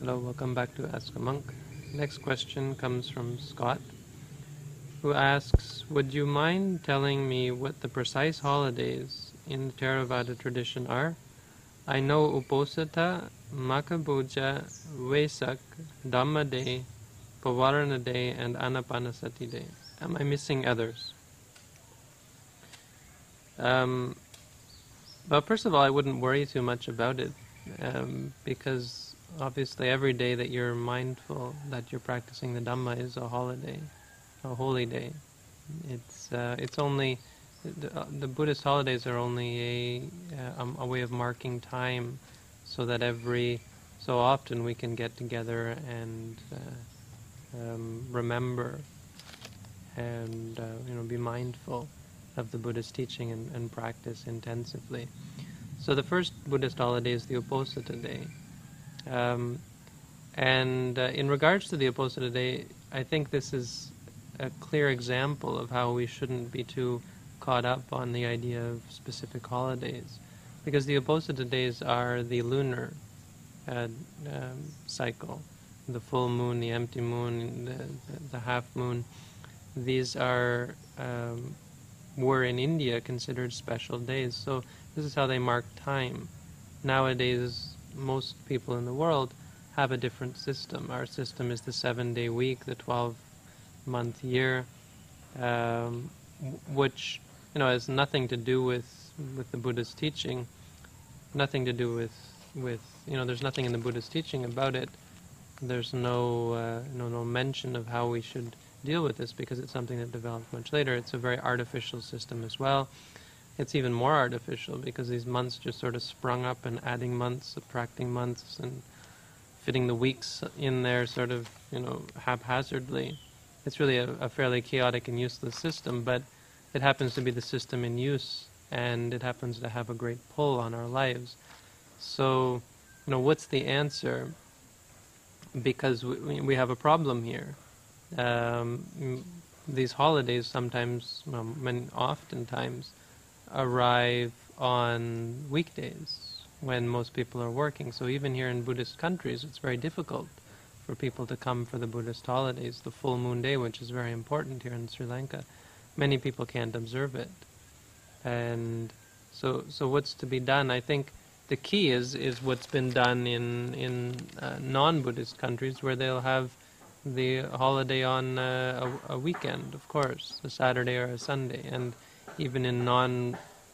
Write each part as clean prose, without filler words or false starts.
Hello, welcome back to Ask a Monk. Next question comes from Scott, who asks, would you mind telling me what the precise holidays in the Theravada tradition are? I know Uposatha, Visakha Puja, Vesak, Dhamma Day, Pavarana Day, and Anapanasati Day. Am I missing others? Well, first of all, I wouldn't worry too much about it, because obviously every day that you're mindful that you're practicing the Dhamma is a holiday, a holy day. It's only, the Buddhist holidays are only a way of marking time, so that every so often we can get together and remember and be mindful of the Buddhist teaching and practice intensively. So the first Buddhist holiday is the Uposatha Day. In regards to the Uposatha Day, I think this is a clear example of how we shouldn't be too caught up on the idea of specific holidays, because the Uposatha Days are the lunar cycle, the full moon, the empty moon, the half moon. These are, were in India considered special days, so this is how they mark time. Nowadays, most people in the world have a different system. Our system is the 7-day week, the 12-month year, which has nothing to do with the Buddha's teaching, nothing to do with there's nothing in the Buddha's teaching about it. There's no mention of how we should deal with this, because it's something that developed much later. It's a very artificial system as well. It's even more artificial, because these months just sort of sprung up, and adding months, subtracting months, and fitting the weeks in there sort of, haphazardly. It's really a fairly chaotic and useless system, but it happens to be the system in use, and it happens to have a great pull on our lives. So, what's the answer? Because we have a problem here. These holidays sometimes, oftentimes, arrive on weekdays when most people are working. So even here in Buddhist countries, it's very difficult for people to come for the Buddhist holidays. The full moon day, which is very important here in Sri Lanka, many people can't observe it. And so what's to be done? I think the key is what's been done in non-Buddhist countries, where they'll have the holiday on a weekend, of course, a Saturday or a Sunday. And even in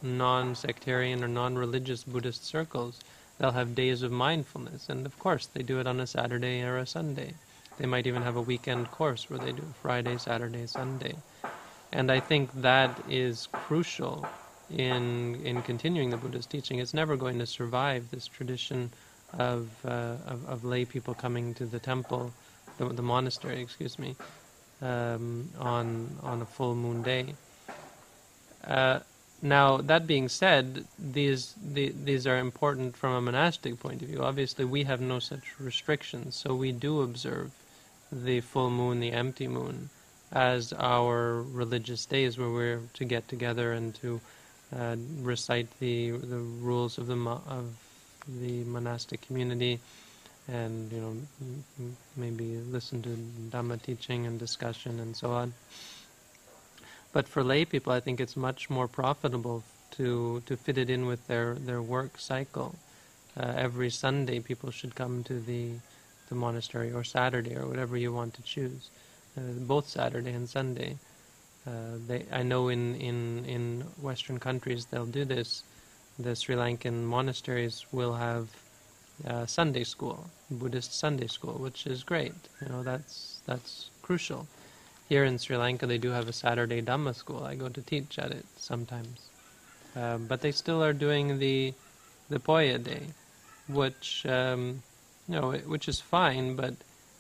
non-sectarian or non-religious Buddhist circles, they'll have days of mindfulness. And of course, they do it on a Saturday or a Sunday. They might even have a weekend course where they do Friday, Saturday, Sunday. And I think that is crucial in continuing the Buddhist teaching. It's never going to survive this tradition of lay people coming to the temple, the monastery, on a full moon day. Now, that being said, these are important from a monastic point of view. Obviously, we have no such restrictions, so we do observe the full moon, the empty moon, as our religious days where we're to get together and to recite the rules of the monastic community, and maybe listen to Dhamma teaching and discussion and so on. But for lay people, I think it's much more profitable to fit it in with their work cycle. Every Sunday, people should come to the monastery, or Saturday, or whatever you want to choose. Both Saturday and Sunday. I know in Western countries they'll do this. The Sri Lankan monasteries will have Sunday school, Buddhist Sunday school, which is great. That's crucial. Here in Sri Lanka, they do have a Saturday Dhamma school. I go to teach at it sometimes. But they still are doing the Poya Day, which which is fine, but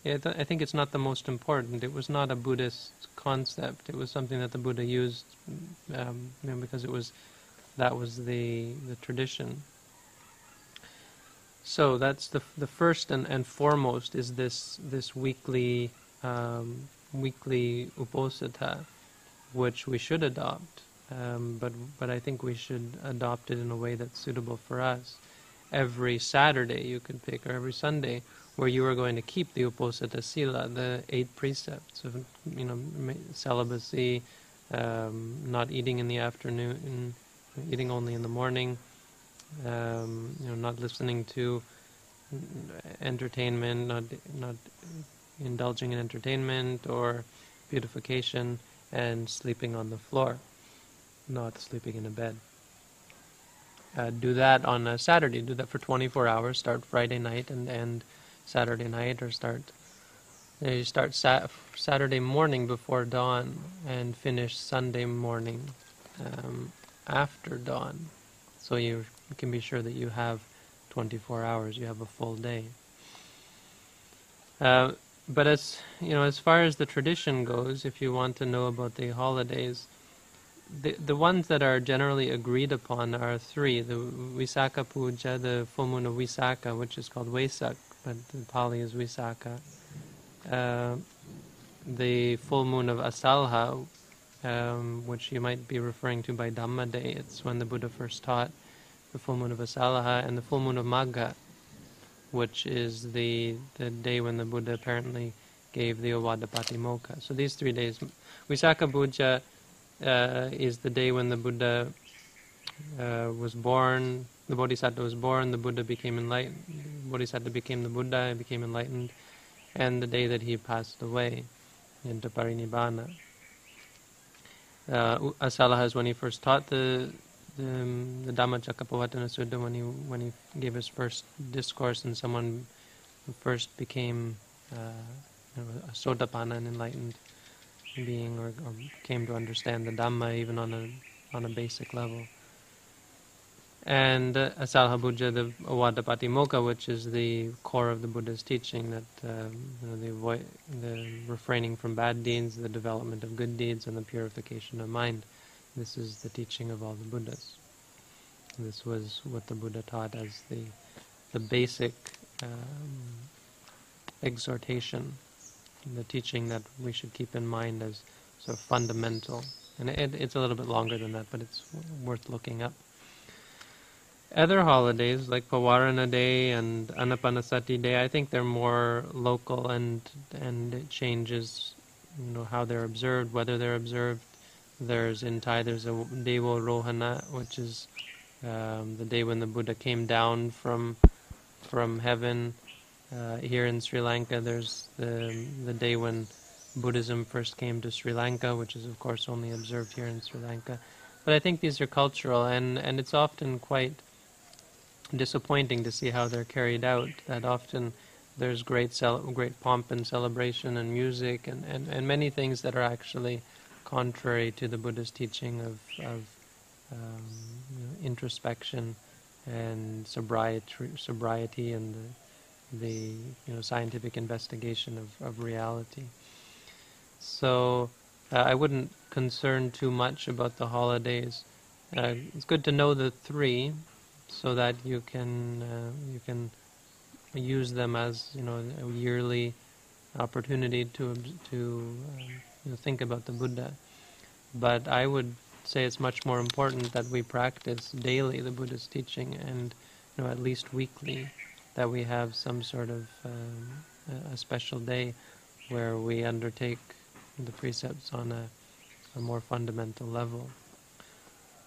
I think it's not the most important. It was not a Buddhist concept. It was something that the Buddha used because that was the tradition. So that's the first and foremost is this weekly Uposatha, which we should adopt, but I think we should adopt it in a way that's suitable for us. Every Saturday you could pick, or every Sunday, where you are going to keep the Uposatha Sila, the 8 precepts of, you know, celibacy, not eating in the afternoon, eating only in the morning, you know, not listening to entertainment, not indulging in entertainment or beautification, and sleeping on the floor, not sleeping in a bed. Do that on a Saturday. Do that for 24 hours. Start Friday night and end Saturday night, or start Saturday morning before dawn and finish Sunday morning after dawn. So you can be sure that you have 24 hours. You have a full day. But as you know, as far as the tradition goes, if you want to know about the holidays, the ones that are generally agreed upon are 3: the Visakha Puja, the full moon of Visakha, which is called Vesak, but in Pali is Visakha. The full moon of Asalha, which you might be referring to by Dhamma Day. It's when the Buddha first taught. The full moon of Asalha, and the full moon of Magha, which is the day when the Buddha apparently gave the Ovada Patimokkha. So these 3 days. Visakha Puja is the day when the Buddha was born, the Bodhisatta was born, the Buddha became enlightened, the Bodhisatta became the Buddha, became enlightened, and the day that he passed away into Parinibbana. Asalha is when he first taught the Dhamma Chakkapavattana Sutta, when he gave his first discourse and someone who first became a Sotapanna, an enlightened being, or came to understand the Dhamma even on a basic level. And Asalha Puja, the Ovada Patimokkha, which is the core of the Buddha's teaching, that the refraining from bad deeds, the development of good deeds, and the purification of mind. This is the teaching of all the Buddhas. This was what the Buddha taught as the basic exhortation, the teaching that we should keep in mind as sort of fundamental. And it's a little bit longer than that, but it's worth looking up. Other holidays like Pavarana Day and Anapanasati Day, I think they're more local, and it changes, you know, how they're observed, whether they're observed. There's in Thai, there's a Devo Rohana, which is the day when the Buddha came down from heaven. Here in Sri Lanka, there's the day when Buddhism first came to Sri Lanka, which is of course only observed here in Sri Lanka. But I think these are cultural, and it's often quite disappointing to see how they're carried out. That often there's great pomp and celebration and music and many things that are actually contrary to the Buddha's teaching of introspection and sobriety and the scientific investigation of reality. So I wouldn't concern too much about the holidays. It's good to know the 3, so that you can use them as, you know, a yearly opportunity to think about the Buddha. But I would say it's much more important that we practice daily the Buddha's teaching, and, you know, at least weekly, that we have some sort of a special day where we undertake the precepts on a more fundamental level.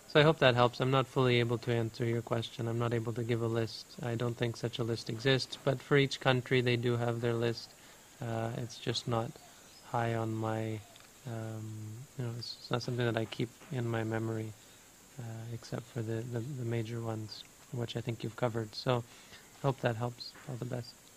So I hope that helps. I'm not fully able to answer your question. I'm not able to give a list. I don't think such a list exists, but for each country they do have their list. It's just not high on my it's not something that I keep in my memory, except for the major ones, which I think you've covered. So I hope that helps. All the best.